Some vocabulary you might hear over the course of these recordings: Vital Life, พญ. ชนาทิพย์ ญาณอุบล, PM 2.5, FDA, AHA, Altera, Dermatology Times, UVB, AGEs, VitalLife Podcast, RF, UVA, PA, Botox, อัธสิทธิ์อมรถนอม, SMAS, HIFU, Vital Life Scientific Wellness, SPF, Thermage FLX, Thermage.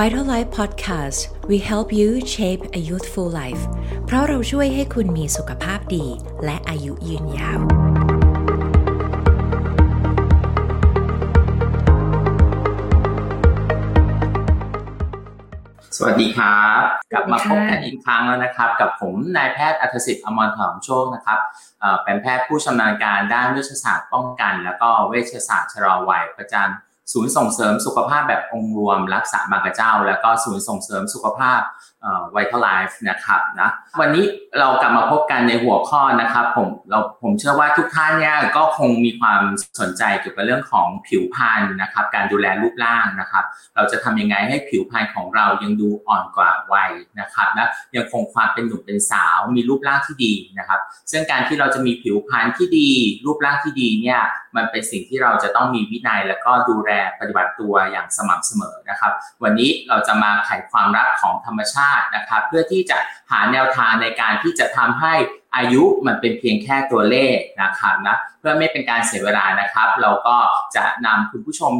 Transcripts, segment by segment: VitalLife Podcast we help you shape a youthful life เพราะเราช่วยให้คุณมีสุขภาพดีและอายุยืนยาวสวัสดีครับกลับมาพบกันอีกครั้งแล้วนะครับกับผมนายแพทย์อัธสิทธิ์อมรถนอมโชคนะครับเป็นแพทย์ผู้ชำนาญการด้านเวชศาสตร์ป้องกันและก็เวชศาสตร์ชราวัยประจำศูนย์ส่งเสริมสุขภาพแบบองค์รวมรักษาบางกะเจ้าและก็ศูนย์ส่งเสริมสุขภาพVital Life นะครับนะวันนี้เรากลับมาพบกันในหัวข้อนะครับผมเชื่อว่าทุกท่านเนี่ยก็คงมีความสนใจเกี่ยวกับเรื่องของผิวพรรณนะครับการดูแลรูปร่างนะครับเราจะทำยังไงให้ผิวพรรณของเรายังดูอ่อนกว่าวัยนะครับและยังคงความเป็นหนุ่มเป็นสาวมีรูปร่างที่ดีนะครับซึ่งการที่เราจะมีผิวพรรณที่ดีรูปร่างที่ดีเนี่ยมันเป็นสิ่งที่เราจะต้องมีวินัยแล้วก็ดูแลปฏิบัติตัวอย่างสม่ำเสมอนะครับวันนี้เราจะมาไขความลับของธรรมชาตินะครับเพื่อที่จะหาแนวทางในการที่จะทำให้อายุมันเป็นเพียงแค่ตัวเลขนะครับนะเพื่อไม่เป็นการเสียเวลานะครับเราก็จะนำคุณผู้ชม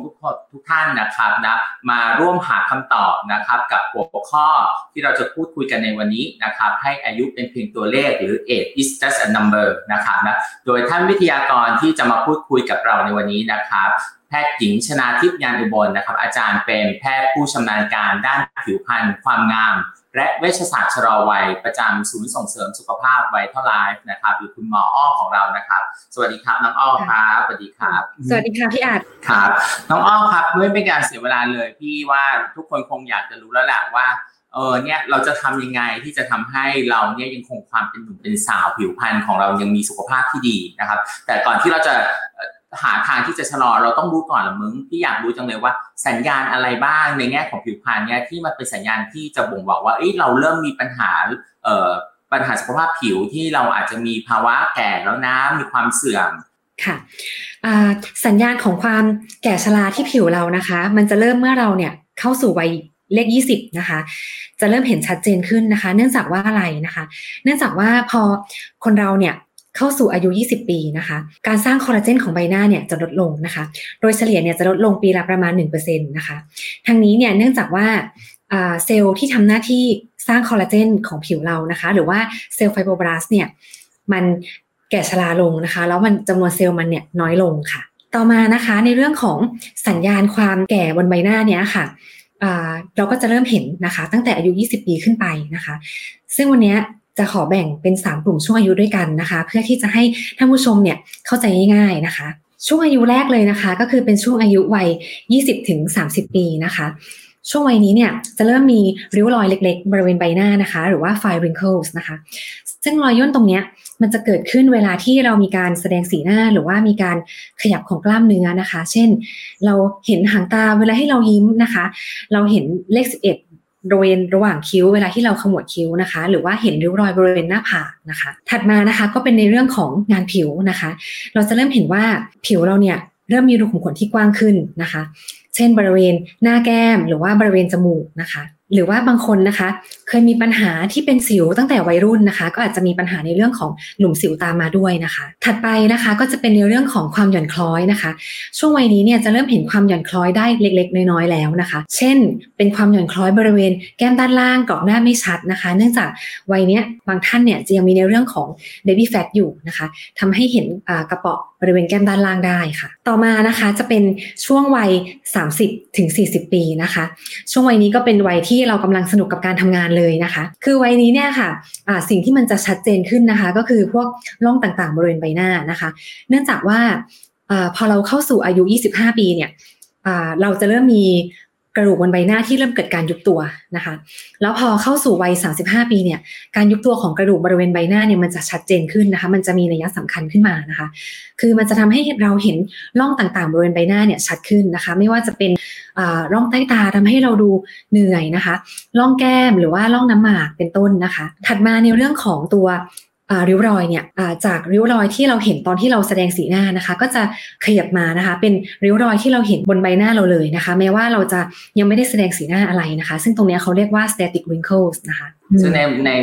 ทุกท่านนะครับนะมาร่วมหาคำตอบนะครับกับหัวข้อที่เราจะพูดคุยกันในวันนี้นะครับให้อายุเป็นเพียงตัวเลขหรือ age is just a number นะครับนะโดยท่านวิทยากรที่จะมาพูดคุยกับเราในวันนี้นะครับแพทย์หญิงชนาทิพย์ ญาณอุบลนะครับอาจารย์เป็นแพทย์ผู้ชำนาญการด้านผิวพรรณความงามและเวชศาสตร์ชราวัยประจำศูนย์ส่งเสริมสุขภาพ Vital Life นะครับหรือคุณหมออ้อของเรานะครับสวัสดีครับน้องอ้อครับสวัสดีครับสวัสดีค่ะพี่อาจครับน้องอ้อครับไม่เป็นการเสียเวลาเลยพี่ว่าทุกคนคงอยากจะรู้แล้วแหละว่าเนี่ยเราจะทำยังไงที่จะทำให้เราเนี่ยยังคงความเป็นหนุ่มเป็นสาวผิวพรรณของเรายังมีสุขภาพที่ดีนะครับแต่ก่อนที่เราจะหาทางที่จะชะลอเราต้องรู้ก่อนละมึงพี่อยากรู้จังเลยว่าสัญญาณอะไรบ้างในแง่ของผิวพรรณเนี่ยที่มันเป็นสัญญาณที่จะบ่งบอกว่าเราเริ่มมีปัญหาสุขภาพผิวที่เราอาจจะมีภาวะแก่แล้วนะมีความเสื่อมค่ะสัญญาณของความแก่ชราที่ผิวเรานะคะมันจะเริ่มเมื่อเราเนี่ยเข้าสู่วัยเลข20นะคะจะเริ่มเห็นชัดเจนขึ้นนะคะเนื่องจากว่าอะไรนะคะเนื่องจากว่าพอคนเราเนี่ยเข้าสู่อายุ20ปีนะคะการสร้างคอลลาเจนของใบหน้าเนี่ยจะลดลงนะคะโดยเฉลี่ยเนี่ยจะลดลงปีละประมาณ 1% นะคะทางนี้เนี่ยเนื่องจากว่าเซลล์ที่ทำหน้าที่สร้างคอลลาเจนของผิวเรานะคะหรือว่าเซลล์ไฟโบรบลาสต์เนี่ยมันแก่ชราลงนะคะแล้วมันจำนวนเซลล์มันเนี่ยน้อยลงค่ะต่อมานะคะในเรื่องของสัญญาณความแก่บนใบหน้าเนี่ยค่ะเราก็จะเริ่มเห็นนะคะตั้งแต่อายุ20ปีขึ้นไปนะคะซึ่งวันนี้จะขอแบ่งเป็น3กลุ่มช่วงอายุด้วยกันนะคะเพื่อที่จะให้ท่านผู้ชมเนี่ยเข้าใจง่ายๆนะคะช่วงอายุแรกเลยนะคะก็คือเป็นช่วงอายุวัย 20-30 ปีนะคะช่วงวัยนี้เนี่ยจะเริ่มมีริ้วรอยเล็กๆบริเวณใบหน้านะคะหรือว่า fine wrinkles นะคะซึ่งรอยย่นตรงเนี้ยมันจะเกิดขึ้นเวลาที่เรามีการแสดงสีหน้าหรือว่ามีการขยับของกล้ามเนื้อนะคะเช่นเราเห็นหางตาเวลาให้เรายิ้มนะคะเราเห็นเลข11บริเวณระหว่างคิ้วเวลาที่เราขมวดคิ้วนะคะหรือว่าเห็นริ้วรอยบริเวณหน้าผากนะคะถัดมานะคะก็เป็นในเรื่องของงานผิวนะคะเราจะเริ่มเห็นว่าผิวเราเนี่ยเริ่มมีรูขุมขนที่กว้างขึ้นนะคะเช่นบริเวณหน้าแก้มหรือว่าบริเวณจมูกนะคะหรือว่าบางคนนะคะเคยมีปัญหาที่เป็นสิวตั้งแต่วัยรุ่นนะคะก็อาจจะมีปัญหาในเรื่องของหลุมสิวตามมาด้วยนะคะถัดไปนะคะก็จะเป็นในเรื่องของความหย่อนคล้อยนะคะช่วงวัยนี้เนี่ยจะเริ่มเห็นความหย่อนคล้อยได้เล็กๆน้อยๆแล้วนะคะเช่นเป็นความหย่อนคล้อยบริเวณแก้มด้านล่างเกาะหน้าไม่ชัดนะคะเนื่องจากวัยเนี้ยบางท่านเนี่ยจะยังมีในเรื่องของ baby fat อยู่นะคะทำให้เห็นกระเปาะบริเวณแก้มด้านล่างได้ค่ะต่อมานะคะจะเป็นช่วงวัย 30-40 ปีนะคะช่วงวัยนี้ก็เป็นวัยที่เรากำลังสนุกกับการทำงานเลยนะคะคือวัยนี้เนี่ยค่ะสิ่งที่มันจะชัดเจนขึ้นนะคะก็คือพวกร่องต่างๆบริเวณใบหน้านะคะเนื่องจากว่าพอเราเข้าสู่อายุ25ปีเนี่ยเราจะเริ่มมีกระดูกบนใบหน้าที่เริ่มเกิดการยุบตัวนะคะแล้วพอเข้าสู่วัย35ปีเนี่ยการยุบตัวของกระดูกบริเวณใบหน้าเนี่ยมันจะชัดเจนขึ้นนะคะมันจะมีนัยสำคัญขึ้นมานะคะคือมันจะทำให้เราเห็นร่องต่างๆบริเวณใบหน้าเนี่ยชัดขึ้นนะคะไม่ว่าจะเป็นร่องใต้ตาทำให้เราดูเหนื่อยนะคะร่องแก้มหรือว่าร่องน้ำหมากเป็นต้นนะคะถัดมาในเรื่องของตัวริ้วรอยเนี่ยจากริ้วรอยที่เราเห็นตอนที่เราแสดงสีหน้านะคะก็จะขยับมานะคะเป็นริ้วรอยที่เราเห็นบนใบหน้าเราเลยนะคะแม้ว่าเราจะยังไม่ได้แสดงสีหน้าอะไรนะคะซึ่งตรงนี้เขาเรียกว่า static wrinkles นะคะ ซึ่ง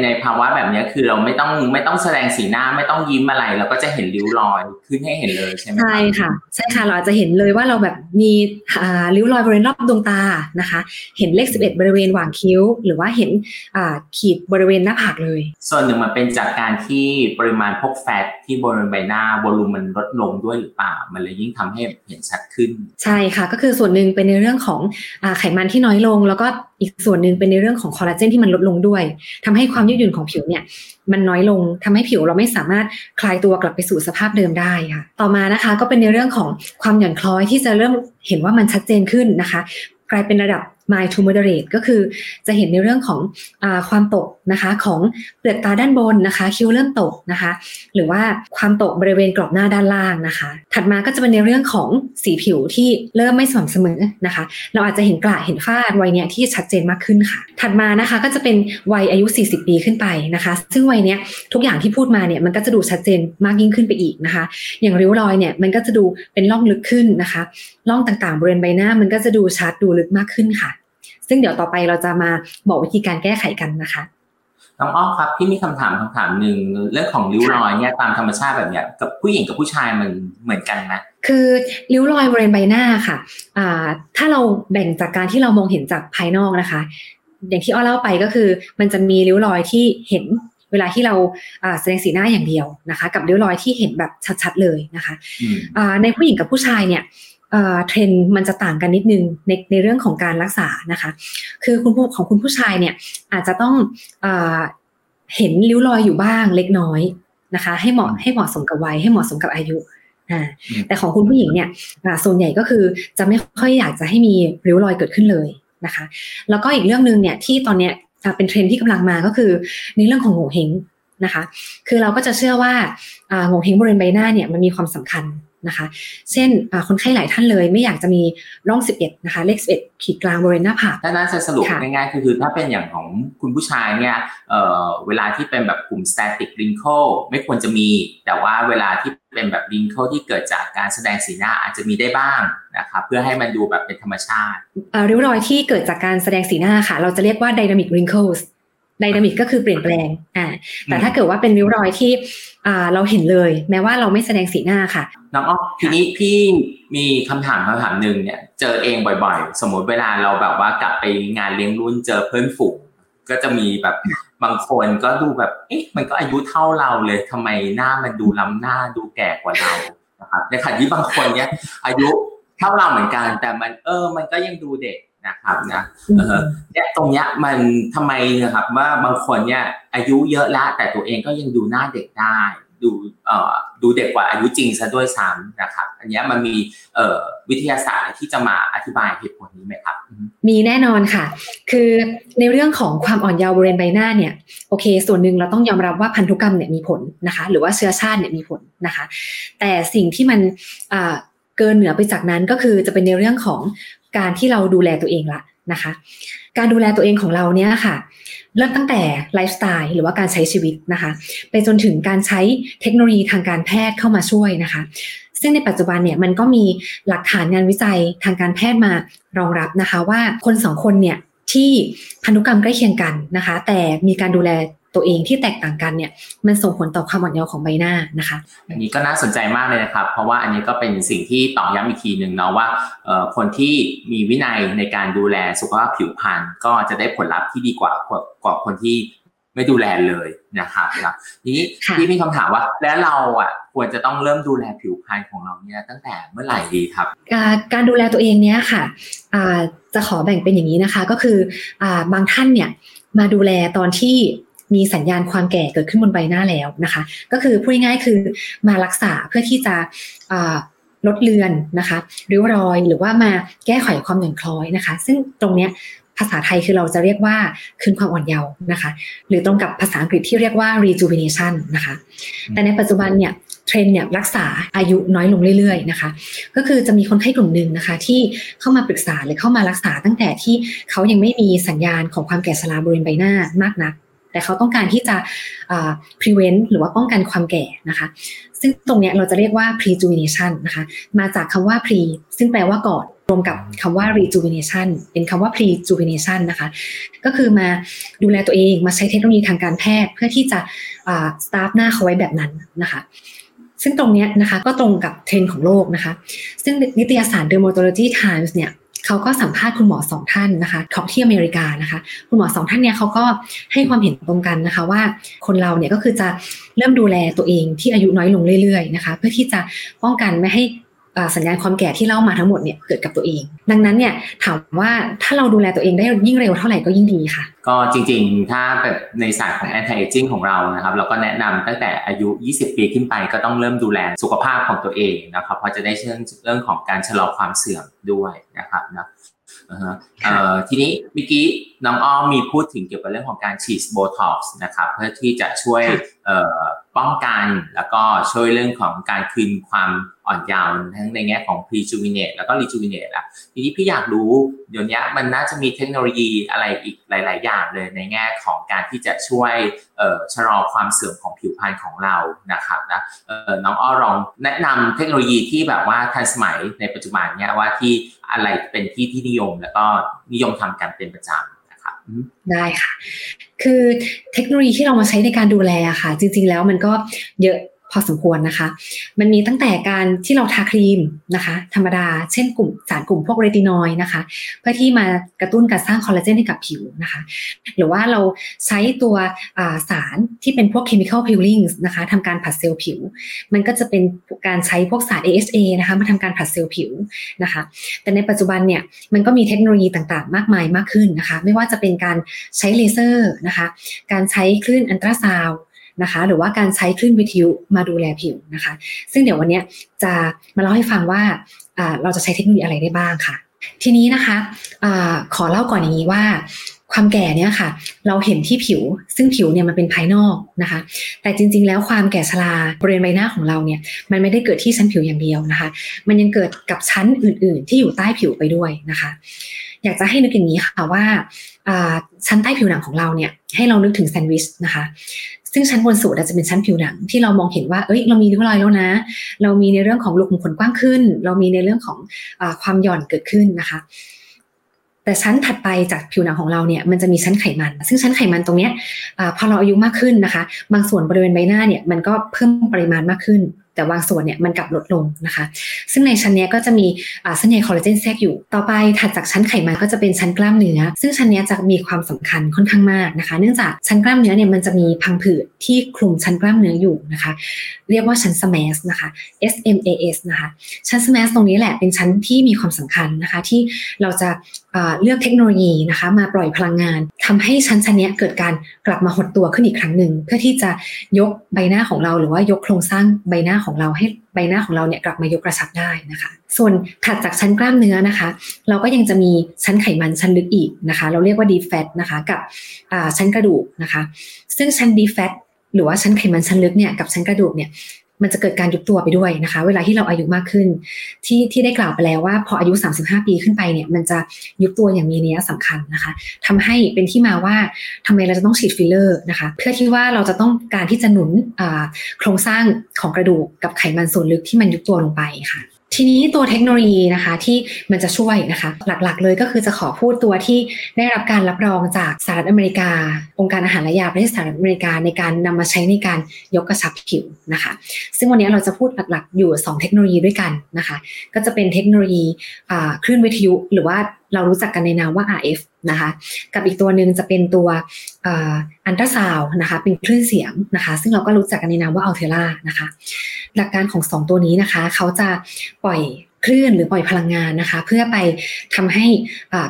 ในภาวะแบบนี้คือเราไม่ต้องแสดงสีหน้าไม่ต้องยิ้มอะไรเราก็จะเห็นริ้วรอยขึ้นให้เห็นเลยใช่ไหมใช่ค่ะใช่ค่ะเราจะเห็นเลยว่าเราแบบมีริ้วรอยบริเวณรอบดวงตานะคะเห็นเลข11บริเวณหว่างคิ้วหรือว่าเห็นขีดบริเวณหน้าผากเลยส่วนหนึ่งมันเป็นจากการที่ปริมาณพวกแฟตที่บริเวณใบหน้าโวลูมมันลดลงด้วยหรือเปล่ามันเลยยิ่งทำให้เห็นชัดขึ้นใช่ค่ะก็คือส่วนหนึ่งเป็นในเรื่องของไขมันที่น้อยลงแล้วก็อีกส่วนหนึ่งเป็นในเรื่องของคอลลาเจนที่มันลดลงด้วยทำให้ความยืดหยุ่นของผิวเนี่ยมันน้อยลงทำให้ผิวเราไม่สามารถคลายตัวกลับไปสู่สภาพเดิมได้ค่ะต่อมานะคะก็เป็นในเรื่องของความหย่อนคล้อยที่จะเริ่มเห็นว่ามันชัดเจนขึ้นนะคะกลายเป็นระดับ mild to moderate ก็คือจะเห็นในเรื่องของความตกนะคะของเปลือกตาด้านบนนะคะคิ้วเริ่มตกนะคะหรือว่าความตกบริเวณกรอบหน้าด้านล่างนะคะถัดมาก็จะเป็นในเรื่องของสีผิวที่เริ่มไม่สม่ำเสมอนะคะเราอาจจะเห็นกระเห็นฝ้าวัยเนี้ยที่ชัดเจนมากขึ้นค่ะถัดมานะคะก็จะเป็นวัยอายุ40ปีขึ้นไปนะคะซึ่งวัยเนี้ยทุกอย่างที่พูดมาเนี่ยมันก็จะดูชัดเจนมากยิ่งขึ้นไปอีกนะคะอย่างริ้วรอยเนี่ยมันก็จะดูเป็นร่องลึกขึ้นนะคะร่องต่างๆบริเวณใบหน้ามันก็จะดูชัดดูลึกมากขึ้นค่ะซึ่งเดี๋ยวต่อไปเราจะมาบอกวิธีการแก้ไขกันนะคะน้องอ้อครับพี่มีคำถามหนึ่งเรื่องของริ้วรอยเนี่ยตามธรรมชาติแบบเนี้ยกับผู้หญิงกับผู้ชายมันเหมือนกันนะคือริ้วรอยบริเวณใบหน้าค่ะถ้าเราแบ่งจากการที่เรามองเห็นจากภายนอกนะคะอย่างที่อ้อเล่าไปก็คือมันจะมีริ้วรอยที่เห็นเวลาที่เราแสดงสีหน้าอย่างเดียวนะคะกับริ้วรอยที่เห็นแบบชัดๆเลยนะคะในผู้หญิงกับผู้ชายเนี่ยเทรนด์มันจะต่างกันนิดนึงในเรื่องของการรักษานะคะคือคุณผู้ชายเนี่ยอาจจะต้องเห็นริ้วรอยอยู่บ้างเล็กน้อยนะคะให้เหมาะสมกับวัยให้เหมาะสมกับอายุแต่ของคุณผู้หญิงเนี่ยส่วนใหญ่ก็คือจะไม่ค่อยอยากจะให้มีริ้วรอยเกิดขึ้นเลยนะคะแล้วก็อีกเรื่องนึงเนี่ยที่ตอนเนี้ยเป็นเทรนด์ที่กำลังมาก็คือในเรื่องของโงเห้งนะคะคือเราก็จะเชื่อว่าโงเห้งบริเวณใบหน้าเนี่ยมันมีความสำคัญนะคะเช่นคนไข้หลายท่านเลยไม่อยากจะมีร่อง11นะคะเลข11ขีดกลางบริเวณหน้าผากดังนั้นจะสรุปง่ายๆคือถ้าเป็นอย่างของคุณผู้ชายเนี่ยเวลาที่เป็นแบบกลุ่ม static wrinkle ไม่ควรจะมีแต่ว่าเวลาที่เป็นแบบ wrinkle ที่เกิดจากการแสดงสีหน้าอาจจะมีได้บ้างนะคะเพื่อให้มันดูแบบเป็นธรรมชาติริ้วรอยที่เกิดจากการแสดงสีหน้าค่ะเราจะเรียกว่า dynamic wrinkles dynamic ก็คือเปลี่ยนแปลงแต่ถ้าเกิดว่าเป็นริ้วรอยที่เราเห็นเลยแม้ว่าเราไม่แสดงสีหน้าค่ะน้องอ๊อฟทีนี้พี่มีคำถามนึงเนี่ยเจอเองบ่อยๆสมมติเวลาเราแบบว่ากลับไปงานเลี้ยงรุ่นเจอเพื่อนฝูงก็จะมีแบบบางคนก็ดูแบบเอ๊ะมันก็อายุเท่าเราเลยทำไมหน้ามันดูล้ำหน้าดูแก่กว่าเรานะครับในขณะที่บางคนเนี่ยอายุเท่าเราเหมือนกันแต่มันมันก็ยังดูเด็กนะครับนะเนี่ยตรงเนี้ยมันทำไมนะครับว่าบางคนเนี่ยอายุเยอะละแต่ตัวเองก็ยังดูหน้าเด็กได้ดูเด็กกว่าอายุจริงซะด้วยซ้ำนะครับอันนี้มันมีวิทยาศาสตร์ที่จะมาอธิบายเหตุผลนี้ไหมครับมีแน่นอนค่ะคือในเรื่องของความอ่อนเยาว์บริเวณใบหน้าเนี่ยโอเคส่วนหนึ่งเราต้องยอมรับว่าพันธุกรรมเนี่ยมีผลนะคะหรือว่าเชื้อชาติเนี่ยมีผลนะคะแต่สิ่งที่มันเกินเหนือไปจากนั้นก็คือจะเป็นในเรื่องของการที่เราดูแลตัวเองละนะคะการดูแลตัวเองของเราเนี่ยค่ะเริ่มตั้งแต่ไลฟ์สไตล์หรือว่าการใช้ชีวิตนะคะไปจนถึงการใช้เทคโนโลยีทางการแพทย์เข้ามาช่วยนะคะซึ่งในปัจจุบันเนี่ยมันก็มีหลักฐานงานวิจัยทางการแพทย์มารองรับนะคะว่าคนสองคนเนี่ยที่พันธุกรรมใกล้เคียงกันนะคะแต่มีการดูแลตัวเองที่แตกต่างกันเนี่ยมันส่งผลต่อความอ่อนเยาว์ของใบหน้านะคะอันนี้ก็น่าสนใจมากเลยนะครับเพราะว่าอันนี้ก็เป็นสิ่งที่ตอกย้ำอีกทีนึงเนาะว่าคนที่มีวินัยในการดูแลสุขภาพผิวพรรณก็จะได้ผลลัพธ์ที่ดีกว่าคนที่ไม่ดูแลเลยนะครับนะทีนี้ที่มีคำถามว่าแล้วเราอ่ะควรจะต้องเริ่มดูแลผิวพรรณของเราเนี่ยตั้งแต่เมื่อไหร่ดีครับการดูแลตัวเองเนี่ยค่ะจะขอแบ่งเป็นอย่างนี้นะคะก็คือบางท่านเนี่ยมาดูแลตอนที่มีสัญญาณความแก่เกิดขึ้นบนใบหน้าแล้วนะคะก็คือพูดง่ายๆคือมารักษาเพื่อที่จะลดเลือนนะคะริ้วรอยหรือว่ามาแก้ไขความหย่อนคล้อยนะคะซึ่งตรงเนี้ยภาษาไทยคือเราจะเรียกว่าคืนความอ่อนเยาว์นะคะหรือตรงกับภาษาอังกฤษที่เรียกว่า rejuvenation นะคะแต่ในปัจจุบันเนี่ยเทรนด์เนี่ยรักษาอายุน้อยลงเรื่อยๆนะคะก็คือจะมีคนไข้กลุ่มนึงนะคะที่เข้ามาปรึกษาหรือเข้ามารักษาตั้งแต่ที่เขายังไม่มีสัญญาณของความแก่ชราบริเวณใบหน้ามากนักแต่เขาต้องการที่จะprevent หรือว่าป้องกันความแก่นะคะซึ่งตรงเนี้ยเราจะเรียกว่า prejuvenation นะคะมาจากคำว่า pre ซึ่งแปลว่าก่อน รวมกับคำว่า rejuvenation เป็นคำว่า prejuvenation นะคะก็คือมาดูแลตัวเองมาใช้เทคโนโลยีทางการแพทย์เพื่อที่จะสตาร์ฟหน้าเขาไว้แบบนั้นนะคะซึ่งตรงนี้นะคะก็ตรงกับเทรนด์ของโลกนะคะซึ่งนิตยสาร Dermatology Times เนี่ยเขาก็สัมภาษณ์คุณหมอ2ท่านนะคะของที่อเมริกานะคะคุณหมอ2ท่านเนี่ยเขาก็ให้ความเห็นตรงกันนะคะว่าคนเราเนี่ยก็คือจะเริ่มดูแลตัวเองที่อายุน้อยลงเรื่อยๆนะคะเพื่อที่จะป้องกันไม่ให้สัญญาณความแก่ที่เล่ามาทั้งหมดเนี่ยเกิดกับตัวเองดังนั้นเนี่ยถามว่าถ้าเราดูแลตัวเองได้ยิ่งเร็วเท่าไหร่ก็ยิ่งดีค่ะก็จริงๆถ้าแบบในศาสตร์ของ anti aging ของเรานะครับเราก็แนะนำตั้งแต่อายุ20ปีขึ้นไปก็ต้องเริ่มดูแลสุขภาพของตัวเองนะครับเพราะจะได้เรื่องของการชะลอความเสื่อมด้วยนะครับนะทีนี้เมื่อกี้น้องอ้อมมีพูดถึงเกี่ยวกับเรื่องของการฉีด Botox นะครับเพื่อที่จะช่วยป้องกันแล้วก็ช่วยเรื่องของการคืนความอ่อนเยาว์ทั้งในแง่ของ Prejuvenate แล้วก็ Rejuvenate แล้วทีนี้พี่อยากรู้เดี๋ยวนี้มันน่าจะมีเทคโนโลยีอะไรอีกหลายๆอย่างเลยในแง่ของการที่จะช่วยชะลอความเสื่อมของผิวพรรณของเรานะครับนะน้องอ้อลองแนะนำเทคโนโลยีที่แบบว่าทันสมัยในปัจจุบันเนี่ยว่าที่อะไรเป็นที่นิยมแล้วก็นิยมทำกันเป็นประจำนะครับได้ค่ะคือเทคโนโลยีที่เรามาใช้ในการดูแลอะค่ะจริงๆแล้วมันก็เยอะพอสมควรนะคะมันมีตั้งแต่การที่เราทาครีมนะคะธรรมดาเช่นกลุ่มสารกลุ่มพวกเรตินอยด์นะคะเพื่อที่มากระตุ้นการสร้างคอลลาเจนให้กับผิวนะคะหรือว่าเราใช้ตัวสารที่เป็นพวก chemical peeling นะคะทำการผัดเซลล์ผิวมันก็จะเป็นการใช้พวกสาร AHA นะคะมาทำการผัดเซลล์ผิวนะคะแต่ในปัจจุบันเนี่ยมันก็มีเทคโนโลยีต่างๆมากมายมากขึ้นนะคะไม่ว่าจะเป็นการใช้เลเซอร์นะคะการใช้คลื่นอัลตราซาวด์นะคะหรือว่าการใช้คลื่นวิทยุมาดูแลผิวนะคะซึ่งเดี๋ยววันนี้จะมาเล่าให้ฟังว่าเราจะใช้เทคโนโลยีอะไรได้บ้างค่ะทีนี้นะคะขอเล่าก่อนอย่างนี้ว่าความแก่เนี่ยค่ะเราเห็นที่ผิวซึ่งผิวเนี่ยมันเป็นภายนอกนะคะแต่จริงๆแล้วความแก่ชราบริเวณใบหน้าของเราเนี่ยมันไม่ได้เกิดที่ชั้นผิวอย่างเดียวนะคะมันยังเกิดกับชั้นอื่นๆที่อยู่ใต้ผิวไปด้วยนะคะอยากจะให้นึกอย่างนี้ค่ะว่าชั้นใต้ผิวหนังของเราเนี่ยให้เรานึกถึงแซนด์วิชนะคะซึ่งชั้นบนสุดอาจจะเป็นชั้นผิวหนังที่เรามองเห็นว่าเอ้ยเรามีริ้วรอยแล้วนะเรามีในเรื่องของรูขุมขนกว้างขึ้นเรามีในเรื่องของความหย่อนเกิดขึ้นนะคะแต่ชั้นถัดไปจากผิวหนังของเราเนี่ยมันจะมีชั้นไขมันซึ่งชั้นไขมันตรงเนี้ยพอเราอายุมากขึ้นนะคะบางส่วนบริเวณใบหน้าเนี่ยมันก็เพิ่มปริมาณมากขึ้นแต่บางส่วนเนี่ยมันกลับลดลงนะคะซึ่งในชั้นนี้ก็จะมีเส้นใยคอลลาเจนแทรกอยู่ต่อไปถัดจากชั้นไขมันก็จะเป็นชั้นกล้ามเนื้อซึ่งชั้นนี้จะมีความสำคัญค่อนข้างมากนะคะเนื่องจากชั้นกล้ามเนื้อเนี่ยมันจะมีพังผืดที่คลุมชั้นกล้ามเนื้ออยู่นะคะเรียกว่าชั้น SMAS นะคะ SMAS นะคะชั้น SMAS ตรงนี้แหละเป็นชั้นที่มีความสำคัญนะคะที่เราจะเลือกเทคโนโลยีนะคะมาปล่อยพลังงานทำให้ชั้นนี้เกิดการกลับมาหดตัวขึ้นอีกครั้งนึงเพื่อที่จะยกใบหน้าของเราหรือว่ายกโครงสร้างใบหน้าของเราให้ใบหน้าของเราเนี่ยกลับมายกกระชับได้นะคะส่วนถัดจากชั้นกล้ามเนื้อนะคะเราก็ยังจะมีชั้นไขมันชั้นลึกอีกนะคะเราเรียกว่า deep fat นะคะกับชั้นกระดูกนะคะซึ่งชั้น deep fat หรือว่าชั้นไขมันชั้นลึกเนี่ยกับชั้นกระดูกเนี่ยมันจะเกิดการยุบตัวไปด้วยนะคะเวลาที่เราอายุมากขึ้นที่ได้กล่าวไปแล้วว่าพออายุ35ปีขึ้นไปเนี่ยมันจะยุบตัวอย่างมีนัยสำคัญนะคะทำให้เป็นที่มาว่าทำไมเราจะต้องฉีดฟิลเลอร์นะคะเพื่อที่ว่าเราจะต้องการที่จะหนุนโครงสร้างของกระดูกกับไขมันส่วนลึกที่มันยุบตัวลงไปค่ะทีนี้ตัวเทคโนโลยีนะคะที่มันจะช่วยนะคะหลักๆเลยก็คือจะขอพูดตัวที่ได้รับการรับรองจากสหรัฐอเมริกาองค์การอาหารและยาประเทศสหรัฐอเมริกาในการนำมาใช้ในการยกกระชับผิวนะคะซึ่งวันนี้เราจะพูดหลักๆอยู่2เทคโนโลยีด้วยกันนะคะก็จะเป็นเทคโนโลยีคลื่นวิทยุหรือว่าเรารู้จักกันในนามว่า RF นะคะกับอีกตัวนึงจะเป็นตัวอัลตราซาวด์นะคะเป็นคลื่นเสียงนะคะซึ่งเราก็รู้จักกันในนามว่า Altera นะคะหลักการของ2ตัวนี้นะคะเขาจะปล่อยคลื่นหรือปล่อยพลังงานนะคะเพื่อไปทำให้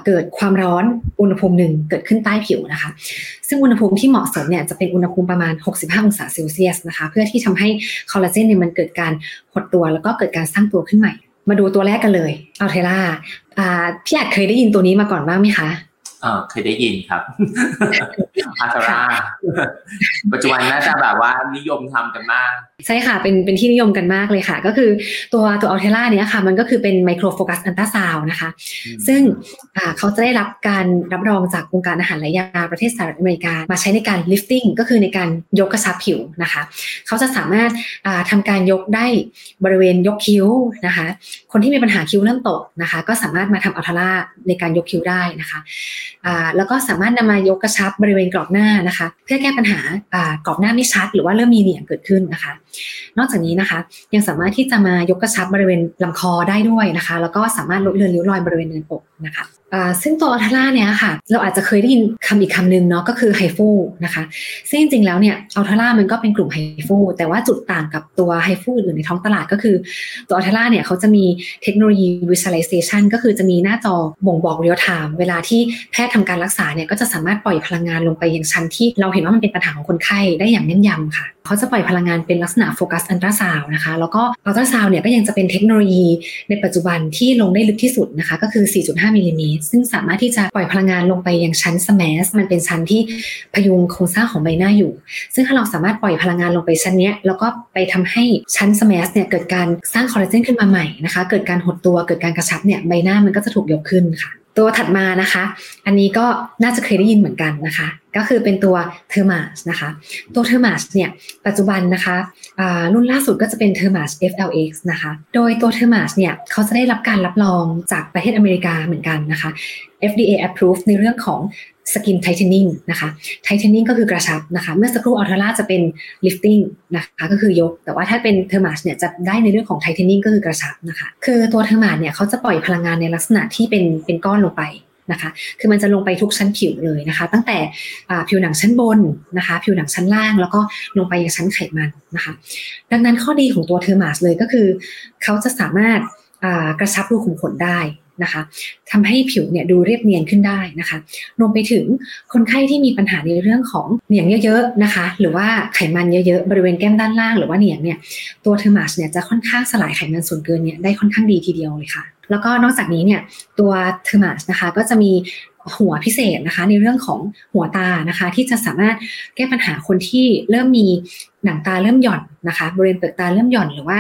เกิดความร้อนอุณหภูมิหนึ่งเกิดขึ้นใต้ผิวนะคะซึ่งอุณหภูมิที่เหมาะสมเนี่ยจะเป็นอุณหภูมิประมาณ65องศาเซลเซียสนะคะเพื่อที่ทำให้คอลลาเจนเนี่ยมันเกิดการหดตัวแล้วก็เกิดการสร้างตัวขึ้นใหม่มาดูตัวแรกกันเลยAlteraพี่อาจเคยได้ยินตัวนี้มาก่อนบ้างไหมคะ เคยได้ยินครับ Altera ปัจจุบันน่าจะแบบว่านิยมทำกันมากใช่ค่ะเป็นที่นิยมกันมากเลยค่ะก็คือตัว Altera เนี่ยค่ะมันก็คือเป็นไมโครโฟกัสอัลตราซาวด์นะคะซึ่งเขาจะได้รับการรับรองจากองค์การอาหารและยาประเทศสหรัฐอเมริกามาใช้ในการ lifting ก็คือในการยกกระชับผิวนะคะเขาจะสามารถทำการยกได้บริเวณยกคิ้วนะคะคนที่มีปัญหาคิ้วเริ่มตกนะคะก็สามารถมาทำ Altera ในการยกคิ้วได้นะคะแล้วก็สามารถนำมายกกระชับบริเวณกรอบหน้านะคะเพื่อแก้ปัญหากรอบหน้าไม่ชัดหรือว่าเริ่มมีเหนี่ยงเกิดขึ้นนะคะนอกจากนี้นะคะยังสามารถที่จะมายกกระชับบริเวณลำคอได้ด้วยนะคะแล้วก็สามารถลดเลือนริ้วรอยบริเวณเนินอกนะคะซึ่งตัว Altera เนี่ยค่ะเราอาจจะเคยได้ยินคำอีกคำหนึ่งเนาะก็คือ HIFU นะคะซึ่งจริงๆแล้วเนี่ย Altera มันก็เป็นกลุ่ม HIFU แต่ว่าจุดต่างกับตัว HIFU อื่นในท้องตลาดก็คือตัว Altera เนี่ยเขาจะมีเทคโนโลยี visualization ก็คือจะมีหน้าจอบ่งบอก real time เวลาที่แพทย์ทำการรักษาเนี่ยก็จะสามารถปล่อยพลังงานลงไปยังชั้นที่เราเห็นว่ามันเป็นปัญหาของคนไข้ได้อย่างแน่นยำค่ะเขาจะปล่อยพลังงานเป็นลักษณะโฟกัสอัลตราซาวด์นะคะแล้วก็อัลตราซาวด์เนี่ยก็ยังจะเป็นเทคโนโลยีในปัจจุบันที่ลงได้ลึกที่สุดนะคะก็คือ 4.5 มิลลิเมตรซึ่งสามารถที่จะปล่อยพลังงานลงไปยังชั้น SMAS มันเป็นชั้นที่พยุงโครงสร้างของใบหน้าอยู่ซึ่งถ้าเราสามารถปล่อยพลังงานลงไปชั้นนี้แล้วก็ไปทำให้ชั้น SMAS เนี่ยเกิดการสร้างคอลลาเจนขึ้นมาใหม่นะคะเกิดการหดตัวเกิดการกระชับเนี่ยใบหน้ามันก็จะถูกยกขึ้นค่ะตัวถัดมานะคะอันนี้ก็น่าจะเคยได้ยินเหมือนกันนะคะก็คือเป็นตัว Thermage นะคะตัว Thermage เนี่ยปัจจุบันนะคะรุ่นล่าสุดก็จะเป็น Thermage FLX นะคะโดยตัว Thermage เนี่ยเขาจะได้รับการรับรองจากประเทศอเมริกาเหมือนกันนะคะ FDA approved ในเรื่องของ skin tightening นะคะ tightening ก็คือกระชับนะคะเมื่อสักครู่ Altera จะเป็น lifting นะคะก็คือยกแต่ว่าถ้าเป็น Thermage เนี่ยจะได้ในเรื่องของ tightening ก็คือกระชับนะคะคือตัว Thermage เนี่ยเขาจะปล่อยพลังงานในลักษณะที่เป็นก้อนลงไปนะคะคือมันจะลงไปทุกชั้นผิวเลยนะคะตั้งแต่ผิวหนังชั้นบนนะคะผิวหนังชั้นล่างแล้วก็ลงไปยังชั้นไขมันนะคะดังนั้นข้อดีของตัว Thermage เลยก็คือเขาจะสามารถกระชับรูขุมขนได้นะคะทำให้ผิวเนี่ยดูเรียบเนียนขึ้นได้นะคะรวมไปถึงคนไข้ที่มีปัญหาในเรื่องของเหนี่ยงเยอะๆนะคะหรือว่าไขมันเยอะๆบริเวณแก้มด้านล่างหรือว่าเหนี่ยงเนี่ยตัว Thermage เนี่ยจะค่อนข้างสลายไขมันส่วนเกินเนี่ยได้ค่อนข้างดีทีเดียวเลยค่ะแล้วก็นอกจากนี้เนี่ยตัว Thermage นะคะก็จะมีหัวพิเศษนะคะในเรื่องของหัวตานะคะที่จะสามารถแก้ปัญหาคนที่เริ่มมีหนังตาเริ่มหย่อนนะคะบริเวณเปลือกตาเริ่มหย่อนหรือว่า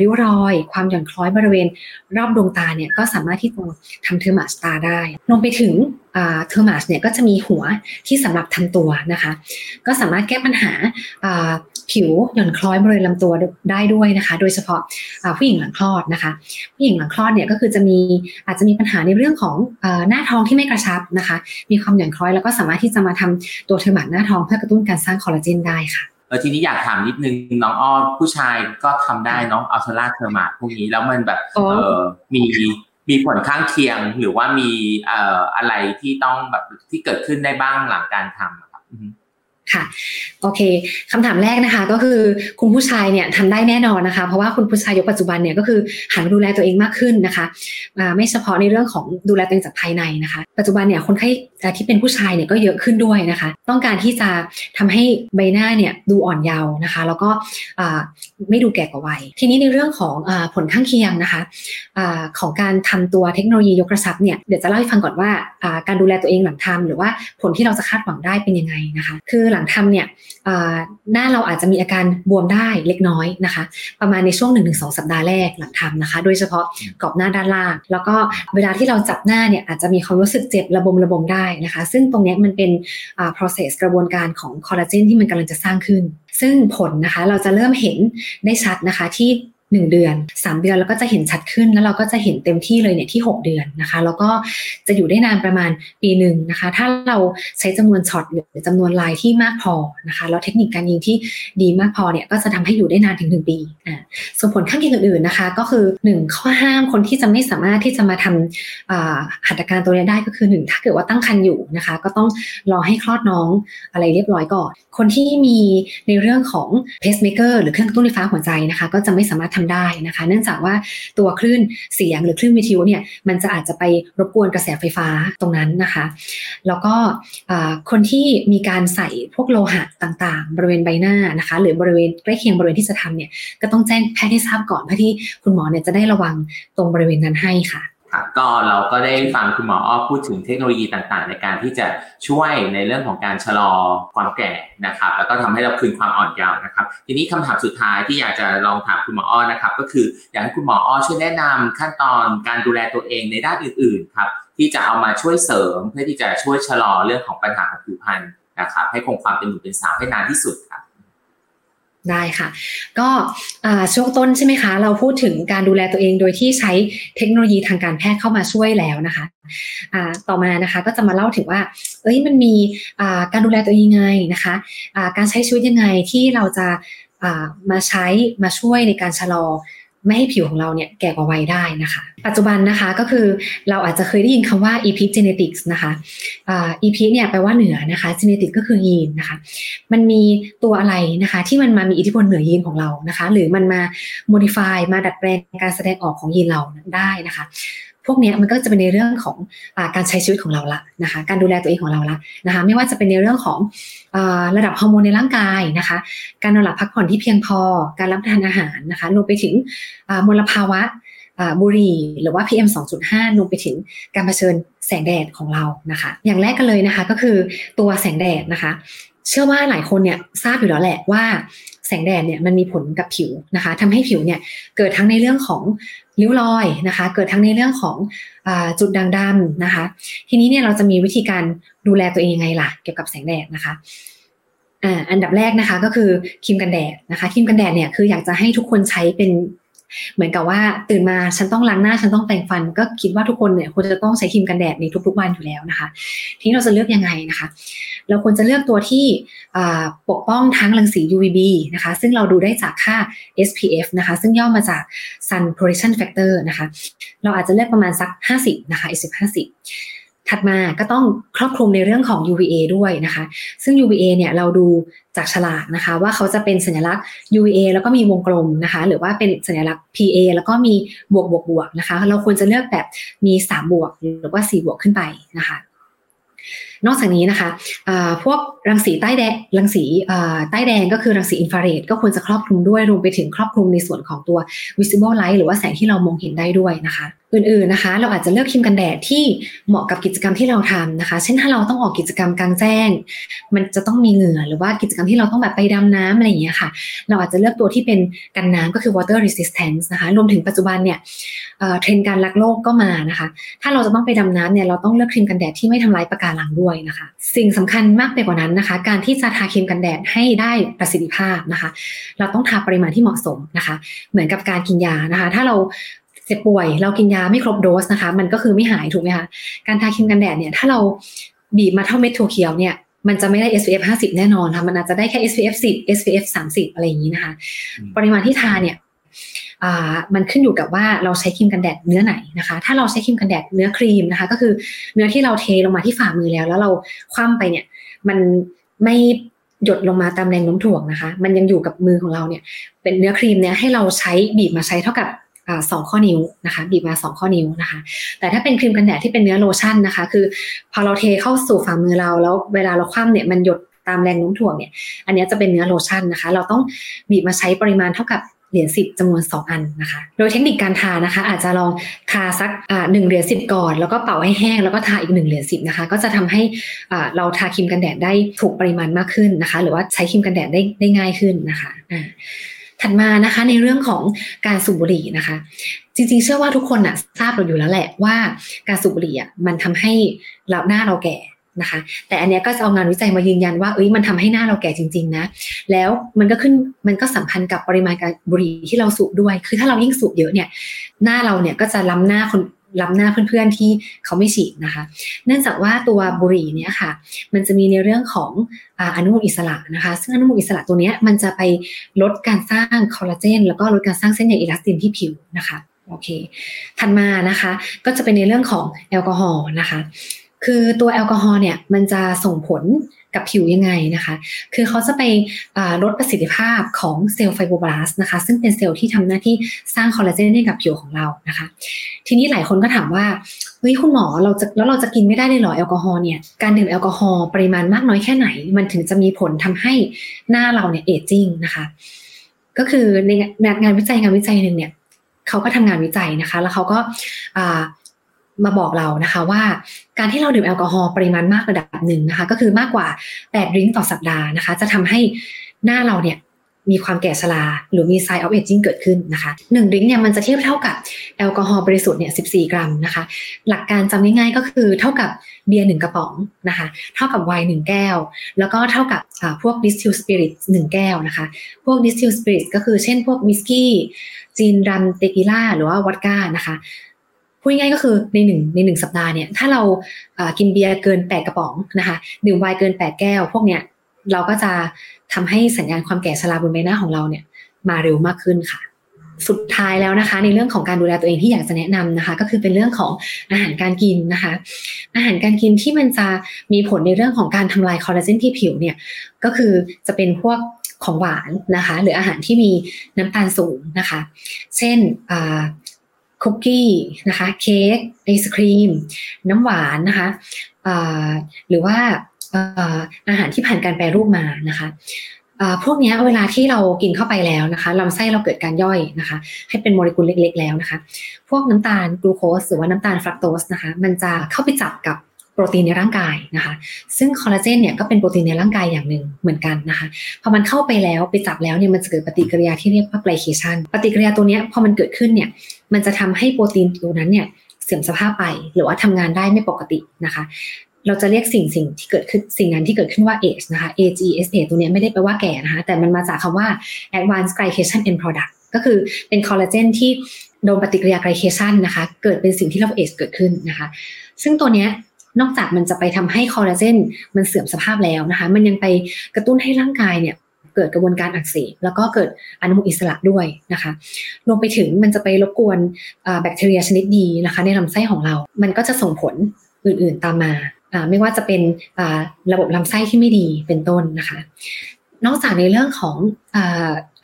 ริ้วรอยความหย่อนคล้อยบริเวณรอบดวงตาเนี่ยก็สามารถที่จะทำ Thermage ตาได้รวมไปถึงThermage เนี่ยก็จะมีหัวที่สำหรับทำตัวนะคะก็สามารถแก้ปัญหาผิวหย่อนคล้อยบริเวณลำตัวได้ด้วยนะคะโดยเฉพาะผู้หญิงหลังคลอดนะคะผู้หญิงหลังคลอดเนี่ยก็คือจะมีอาจจะมีปัญหาในเรื่องของหน้าท้องที่ไม่กระชับนะคะมีความหย่อนคล้อยแล้วก็สามารถที่จะมาทำตัว Thermage หน้าท้องเพื่อกระตุ้นการสร้างคอลลาเจนได้ค่ะทีนี้อยากถามนิดนึงน้องอ้อผู้ชายก็ทำได้น้องอัลเทอร่าเทอร์มาพวกนี้แล้วมันแบบมีผลข้างเคียงหรือว่ามีอะไรที่ต้องแบบที่เกิดขึ้นได้บ้างหลังการทำครับค่ะโอเคคำถามแรกนะคะก็คือคุณผู้ชายเนี่ยทำได้แน่นอนนะคะเพราะว่าคุณผู้ชายยุคปัจจุบันเนี่ยก็คือหันมาดูแลตัวเองมากขึ้นนะคะไม่เฉพาะในเรื่องของดูแลตัวเองจากภายในนะคะปัจจุบันเนี่ยคนไข้ที่เป็นผู้ชายเนี่ยก็เยอะขึ้นด้วยนะคะต้องการที่จะทำให้ใบหน้าเนี่ยดูอ่อนเยาว์นะคะแล้วก็ไม่ดูแก่กว่าวัยทีนี้ในเรื่องของผลข้างเคียงนะคะของการทำตัวเทคโนโลยียกกระชับเนี่ยเดี๋ยวจะเล่าให้ฟังก่อนว่าการดูแลตัวเองหลังทำหรือว่าผลที่เราจะคาดหวังได้เป็นยังไงนะคะคือหลังทำเนี่ยหน้าเราอาจจะมีอาการบวมได้เล็กน้อยนะคะประมาณในช่วง 1-2 สัปดาห์แรกหลังทำนะคะโดยเฉพาะกรอบหน้าด้านล่างแล้วก็เวลาที่เราจับหน้าเนี่ยอาจจะมีความรู้สึกเจ็บระบมได้นะคะซึ่งตรงนี้มันเป็นprocess กระบวนการของคอลลาเจนที่มันกำลังจะสร้างขึ้นซึ่งผลนะคะเราจะเริ่มเห็นได้ชัดนะคะที่1เดือน3เดือนแล้วก็จะเห็นชัดขึ้นแล้วเราก็จะเห็นเต็มที่เลยเนี่ยที่6เดือนนะคะแล้วก็จะอยู่ได้นานประมาณปีนึงนะคะถ้าเราใช้จำนวนช็อตหรือจำนวนลายที่มากพอนะคะแล้วเทคนิคการยิงที่ดีมากพอเนี่ยก็จะทำให้อยู่ได้นานถึง1ปีส่วนผลข้างเคียงอื่นๆนะคะก็คือ1ข้อห้ามคนที่จะไม่สามารถที่จะมาทำหัตถการตัวนี้ได้ก็คือ1ถ้าเกิดว่าตั้งครรภ์อยู่นะคะก็ต้องรอให้คลอดน้องอะไรเรียบร้อยก่อนคนที่มีในเรื่องของเพสเมเกอร์หรือเครื่องกระตุ้นไฟฟ้าหัวใจนะคะก็จะไม่สามารถทำได้นะคะเนื่องจากว่าตัวคลื่นเสียงหรือคลื่นวิทยุเนี่ยมันจะอาจจะไปรบกวนกระแสไฟฟ้าตรงนั้นนะคะแล้วก็คนที่มีการใส่พวกโลหะต่างๆบริเวณใบหน้านะคะหรือบริเวณใกล้เคียงบริเวณที่จะทำเนี่ยก็ต้องแจ้งแพทย์ให้ทราบก่อนเพื่อที่คุณหมอเนี่ยจะได้ระวังตรงบริเวณนั้นให้ค่ะ ครับก็เราก็ได้ฟังคุณหมออ้อพูดถึงเทคโนโลยีต่างๆในการที่จะช่วยในเรื่องของการชะลอความแก่นะครับแล้วก็ทำให้เราคืนความอ่อนเยาว์นะครับทีนี้คำถามสุดท้ายที่อยากจะลองถามคุณหมออ้อนะครับก็คืออยากให้คุณหมออ้อช่วยแนะนำขั้นตอนการดูแลตัวเองในด้านอื่นๆครับที่จะเอามาช่วยเสริมเพื่อที่จะช่วยชะลอเรื่องของปัญหาของผิวพรรณนะครับให้คงความเป็นหนุ่มเป็นสาวให้นานที่สุดครับได้ค่ะก็ช่วงต้นใช่ไหมคะเราพูดถึงการดูแลตัวเองโดยที่ใช้เทคโนโลยีทางการแพทย์เข้ามาช่วยแล้วนะคะต่อมานะคะก็จะมาเล่าถึงว่ามันมีการดูแลตัวเองยังไงนะคะการใช้ชีวิตยังไงที่เราจะมาช่วยในการชะลอไม่ให้ผิวของเราเนี่ยแก่กว่าวัยได้นะคะปัจจุบันนะคะก็คือเราอาจจะเคยได้ยินคำว่า epic genetics นะคะEP เนี่ยแปลว่าเหนือนะคะ genetics ก็คือยีนนะคะมันมีตัวอะไรนะคะที่มันมามีอิทธิพลเหนือยีนของเรานะคะหรือมันมา modify มาดัดแปลงการแสดงออกของยีนเราได้นะคะพวกนี้มันก็จะเป็นในเรื่องของการใช้ชีวิตของเราละนะคะการดูแลตัวเองของเราละนะคะไม่ว่าจะเป็นในเรื่องของระดับฮอร์โมนในร่างกายนะคะการนอนหลับพักผ่อนที่เพียงพอการรับประทานอาหารนะคะรวมไปถึงมลภาวะบุหรี่หรือว่า PM 2.5 รวมไปถึงการเผชิญแสงแดดของเรานะคะอย่างแรกกันเลยนะคะก็คือตัวแสงแดดนะคะเชื่อว่าหลายคนเนี่ยทราบอยู่แล้วแหละว่าแสงแดดเนี่ยมันมีผลกับผิวนะคะทำให้ผิวเนี่ยเกิดทั้งในเรื่องของริ้วรอยนะคะเกิดทั้งในเรื่องของจุดด่างดำนะคะทีนี้เนี่ยเราจะมีวิธีการดูแลตัวเองยังไงล่ะเกี่ยวกับแสงแดดนะคะอันดับแรกนะคะก็คือครีมกันแดดนะคะครีมกันแดดเนี่ยคืออยากจะให้ทุกคนใช้เป็นเหมือนกับว่าตื่นมาฉันต้องล้างหน้าฉันต้องแปรงฟันก็คิดว่าทุกคนเนี่ยควรจะต้องใช้ครีมกันแดดในทุกๆวันอยู่แล้วนะคะทีนี้เราจะเลือกยังไงนะคะเราควรจะเลือกตัวที่ปกป้องทั้งรังสี UVB นะคะซึ่งเราดูได้จากค่า SPF นะคะซึ่งย่อมาจาก Sun Protection Factor นะคะเราอาจจะเลือกประมาณสัก50นะคะ SPF 50ถัดมาก็ต้องครอบคลุมในเรื่องของ UVA ด้วยนะคะซึ่ง UVA เนี่ยเราดูจากฉลากนะคะว่าเขาจะเป็นสัญลักษณ์ UVA แล้วก็มีวงกลมนะคะหรือว่าเป็นสัญลักษณ์ PA แล้วก็มีบวกๆๆนะคะเราควรจะเลือกแบบมี3บวกหรือว่า4บวกขึ้นไปนะคะนอกจากนี้นะคะพวกรังสีใต้แดงรังสีใต้แดงก็คือรังสีอินฟราเรดก็ควรจะครอบคลุมด้วยรวมไปถึงครอบคลุมในส่วนของตัว visible light หรือว่าแสงที่เรามองเห็นได้ด้วยนะคะอื่นๆนะคะเราอาจจะเลือกครีมกันแดดที่เหมาะกับกิจกรรมที่เราทำนะคะเช่นถ้าเราต้องออกกิจกรรมกลางแจ้งมันจะต้องมีเหงื่อหรือว่ากิจกรรมที่เราต้องแบบไปดำน้ำอะไรอย่างเงี้ยค่ะเราอาจจะเลือกตัวที่เป็นกันน้ำก็คือ water resistance นะคะรวมถึงปัจจุบันเนี่ยเทรนด์การรักโลกก็มานะคะถ้าเราจะต้องไปดำน้ำเนี่ยเราต้องเลือกครีมกันแดดที่ไม่ทำลายปะการังด้วยนะคะสิ่งสำคัญมากไปกว่านั้นนะคะการที่จะทาครีมกันแดดให้ได้ประสิทธิภาพนะคะเราต้องทาปริมาณที่เหมาะสมนะคะเหมือนกับการกินยานะคะถ้าเราเจ็บป่วยเรากินยาไม่ครบโดสนะคะมันก็คือไม่หายถูกไหมคะการทาครีมกันแดดเนี่ยถ้าเราบีบมาเท่าเม็ดถั่วเขียวเนี่ยมันจะไม่ได้ SPF 50 แน่นอนค่ะมันอาจจะได้แค่ SPF 10 SPF 30อะไรอย่างนี้นะคะปริมาณที่ทาเนี่ยมันขึ้นอยู่กับว่าเราใช้ครีมกันแดดเนื้อไหนนะคะถ้าเราใช้ครีมกันแดดเนื้อครีมนะคะก็คือเนื้อที่เราเทลงมาที่ฝ่ามือแล้วเราคว่ำไปเนี่ยมันไม่หยดลงมาตามแรงโน้มถ่วงนะคะมันยังอยู่กับมือของเราเนี่ยเป็นเนื้อครีมเนี่ยให้เราใช้บีบมาใช้เท่ากับ2ข้อนิ้วนะคะบีบมา2ข้อนิ้วนะคะแต่ถ้าเป็นครีมกันแดดที่เป็นเนื้อโลชั่นนะคะคือพอเราเทเข้าสู่ฝ่ามือเราแล้วเวลาเราคว่ำเนี่ยมันหยดตามแรงโน้มถ่วงเนี่ยอันนี้จะเป็นเนื้อโลชั่นนะคะเราต้องบีบมาใช้ปริมาณเท่ากับเหรียญ10จำนวน2อันนะคะโดยเทคนิคการทานะคะอาจจะลองทาสัก1เหรียญ10ก่อนแล้วก็เป่าให้แห้งแล้วก็ทาอีก1เหรียญ10นะคะก็จะทำให้เราทาครีมกันแดดได้ถูกปริมาณมากขึ้นนะคะหรือว่าใช้ครีมกันแดดได้ง่ายขึ้นนะคะถัดมานะคะในเรื่องของการสูบบุหรี่นะคะจริงๆเชื่อว่าทุกคนน่ะทราบเราอยู่แล้วแหละว่าการสูบบุหรี่อ่ะมันทำให้หน้าเราแก่นะคะแต่อันเนี้ยก็จะเอางานวิจัยมายืนยันว่ามันทำให้หน้าเราแก่จริงๆนะแล้วมันก็สัมพันธ์กับปริมาณการบุหรี่ที่เราสูบด้วยคือถ้าเรายิ่งสูบเยอะเนี่ยหน้าเราเนี่ยก็จะล้ำหน้าเพื่อนๆที่เขาไม่ฉีดนะคะเนื่องจากว่าตัวบุหรี่เนี่ยค่ะมันจะมีในเรื่องของอนุมูลอิสระนะคะซึ่งอนุมูลอิสระตัวเนี้ยมันจะไปลดการสร้างคอลลาเจนแล้วก็ลดการสร้างเส้นใยอิลาสตินที่ผิวนะคะโอเคถัดมานะคะก็จะเป็นในเรื่องของแอลกอฮอล์นะคะคือตัวแอลกอฮอล์เนี่ยมันจะส่งผลกับผิวยังไงนะคะคือเขาจะไปลดประสิทธิภาพของเซลล์ไฟโบรบลาสต์นะคะซึ่งเป็นเซลล์ที่ทำหน้าที่สร้างคอลลาเจนให้กับผิวของเรานะคะทีนี้หลายคนก็ถามว่าเฮ้ยคุณหมอเราจะกินไม่ได้เลยเหรอแอลกอฮอล์เนี่ยการดื่มแอลกอฮอล์ปริมาณมากน้อยแค่ไหนมันถึงจะมีผลทำให้หน้าเราเนี่ยเอจจิ้งนะคะก็คือในงานวิจัยหนึ่งเนี่ยเขาก็ทำงานวิจัยนะคะแล้วเขาก็ มาบอกเรานะคะว่าการที่เราดื่มแอลกอฮอล์ปริมาณมากระดับหนึ่งนะคะก็คือมากกว่า8ดริงก์ต่อสัปดาห์นะคะจะทำให้หน้าเราเนี่ยมีความแก่ชราหรือมี sign of aging เกิดขึ้นนะคะ1ดริงก์เนี่ยมันจะเทียบเท่ากับแอลกอฮอล์บริสุทธิ์เนี่ย14กรัมนะคะหลักการจำง่ายๆก็คือเท่ากับเบียร์1กระป๋องนะคะเท่ากับไวน์1แก้วแล้วก็เท่ากับพวก distilled spirit 1แก้วนะคะพวก distilled spirit ก็คือเช่นพวกวิสกี้จีนรัมเตกิล่าหรือว่าวอดก้านะคะพูดง่ายก็คือใน1สัปดาห์เนี่ยถ้าเรากินเบียร์เกิน8กระป๋องนะคะดื่มไวน์เกิน8แก้วพวกเนี้ยเราก็จะทำให้สัญญาณความแก่ชราบนใบหน้าของเราเนี่ยมาเร็วมากขึ้นค่ะสุดท้ายแล้วนะคะในเรื่องของการดูแลตัวเองที่อยากจะแนะนำนะคะก็คือเป็นเรื่องของอาหารการกินนะคะอาหารการกินที่มันจะมีผลในเรื่องของการทำลายคอลลาเจนที่ผิวเนี่ยก็คือจะเป็นพวกของหวานนะคะหรืออาหารที่มีน้ำตาลสูงนะคะเช่นคุกกี้นะคะเค้กไอศครีมน้ำหวานนะคะหรือว่าอาหารที่ผ่านการแปรรูปมานะคะพวกนี้เวลาที่เรากินเข้าไปแล้วนะคะลำไส้เราเกิดการย่อยนะคะให้เป็นโมเลกุลเล็กๆแล้วนะคะพวกน้ำตาลกลูโคสหรือว่าน้ำตาลฟรักโตสนะคะมันจะเข้าไปจับกับโปรตีนในร่างกายนะคะซึ่งคอลลาเจนเนี่ยก็เป็นโปรตีนในร่างกายอย่างหนึ่งเหมือนกันนะคะพอมันเข้าไปแล้วไปจับแล้วเนี่ยมันจะเกิดปฏิกิริยาที่เรียกว่าไกลเคชันปฏิกิริยาตัวนี้พอมันเกิดขึ้นเนี่ยมันจะทำให้โปรตีนตัวนั้นเนี่ยเสื่อมสภาพไปหรือว่าทำงานได้ไม่ปกตินะคะเราจะเรียกสิ่งที่เกิดขึ้นสิ่งนั้นที่เกิดขึ้นว่า AGE นะคะ AGEs ตัวนี้ไม่ได้แปลว่าแก่นะคะแต่มันมาจากคำว่า Advanced Glycation End Product ก็คือเป็นคอลลาเจนที่โดนปฏิกิริยาไกลเคชันนะคะเกิดเป็นสิ่งที่เรา AGE เกิดขึ้นนะคะซึ่งตัวนี้นอกจากมันจะไปทำให้คอลลาเจนมันเสื่อมสภาพแล้วนะคะมันยังไปกระตุ้นให้ร่างกายเนี่ยเกิดกระบวนการอักเสบแล้วก็เกิดอนุมูลอิสระด้วยนะคะรวมไปถึงมันจะไปรบกวนแบคทีเรียชนิดดีนะคะในลำไส้ของเรามันก็จะส่งผลอื่นๆตามมาไม่ว่าจะเป็นระบบลำไส้ที่ไม่ดีเป็นต้นนะคะนอกจากในเรื่องของ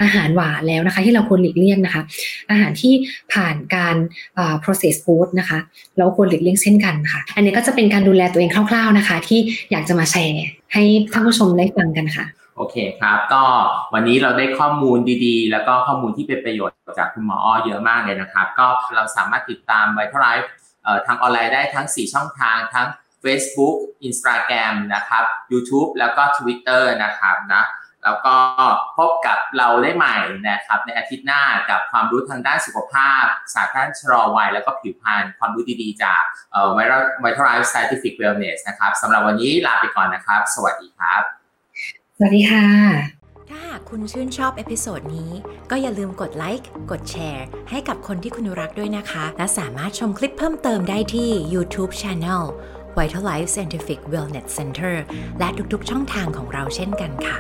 อาหารหวานแล้วนะคะที่เราควรหลีกเลี่ยงนะคะอาหารที่ผ่านการprocess food นะคะเราควรหลีกเลี่ยงเช่นกันค่ะอันนี้ก็จะเป็นการดูแลตัวเองคร่าวๆนะคะที่อยากจะมาแชร์ให้ท่านผู้ชมได้ฟังกันค่ะโอเคครับก็วันนี้เราได้ข้อมูลดีๆแล้วก็ข้อมูลที่เป็นประโยชน์จากคุณหมออ้อเยอะมากเลยนะครับก็เราสามารถติดตาม VitalLife ทางออนไลน์ได้ทั้ง4ช่องทางทั้งFacebook Instagram นะครับ YouTube แล้วก็ Twitter นะครับนะแล้วก็พบกับเราได้ใหม่นะครับในอาทิตย์หน้ากับความรู้ทางด้านสุขภาพศาสตร์ด้านชะลอวัยแล้วก็ผิวพรรณความรู้ดีๆจากVital Life Scientific Wellness นะครับสำหรับวันนี้ลาไปก่อนนะครับสวัสดีครับสวัสดีค่ะถ้าหากคุณชื่นชอบเอพิโซดนี้ก็อย่าลืมกดไลค์กดแชร์ให้กับคนที่คุณรักด้วยนะคะและสามารถชมคลิปเพิ่มเติมได้ที่ YouTube Channel VitalLife Scientific Wellness Center และทุกๆช่องทางของเราเช่นกันค่ะ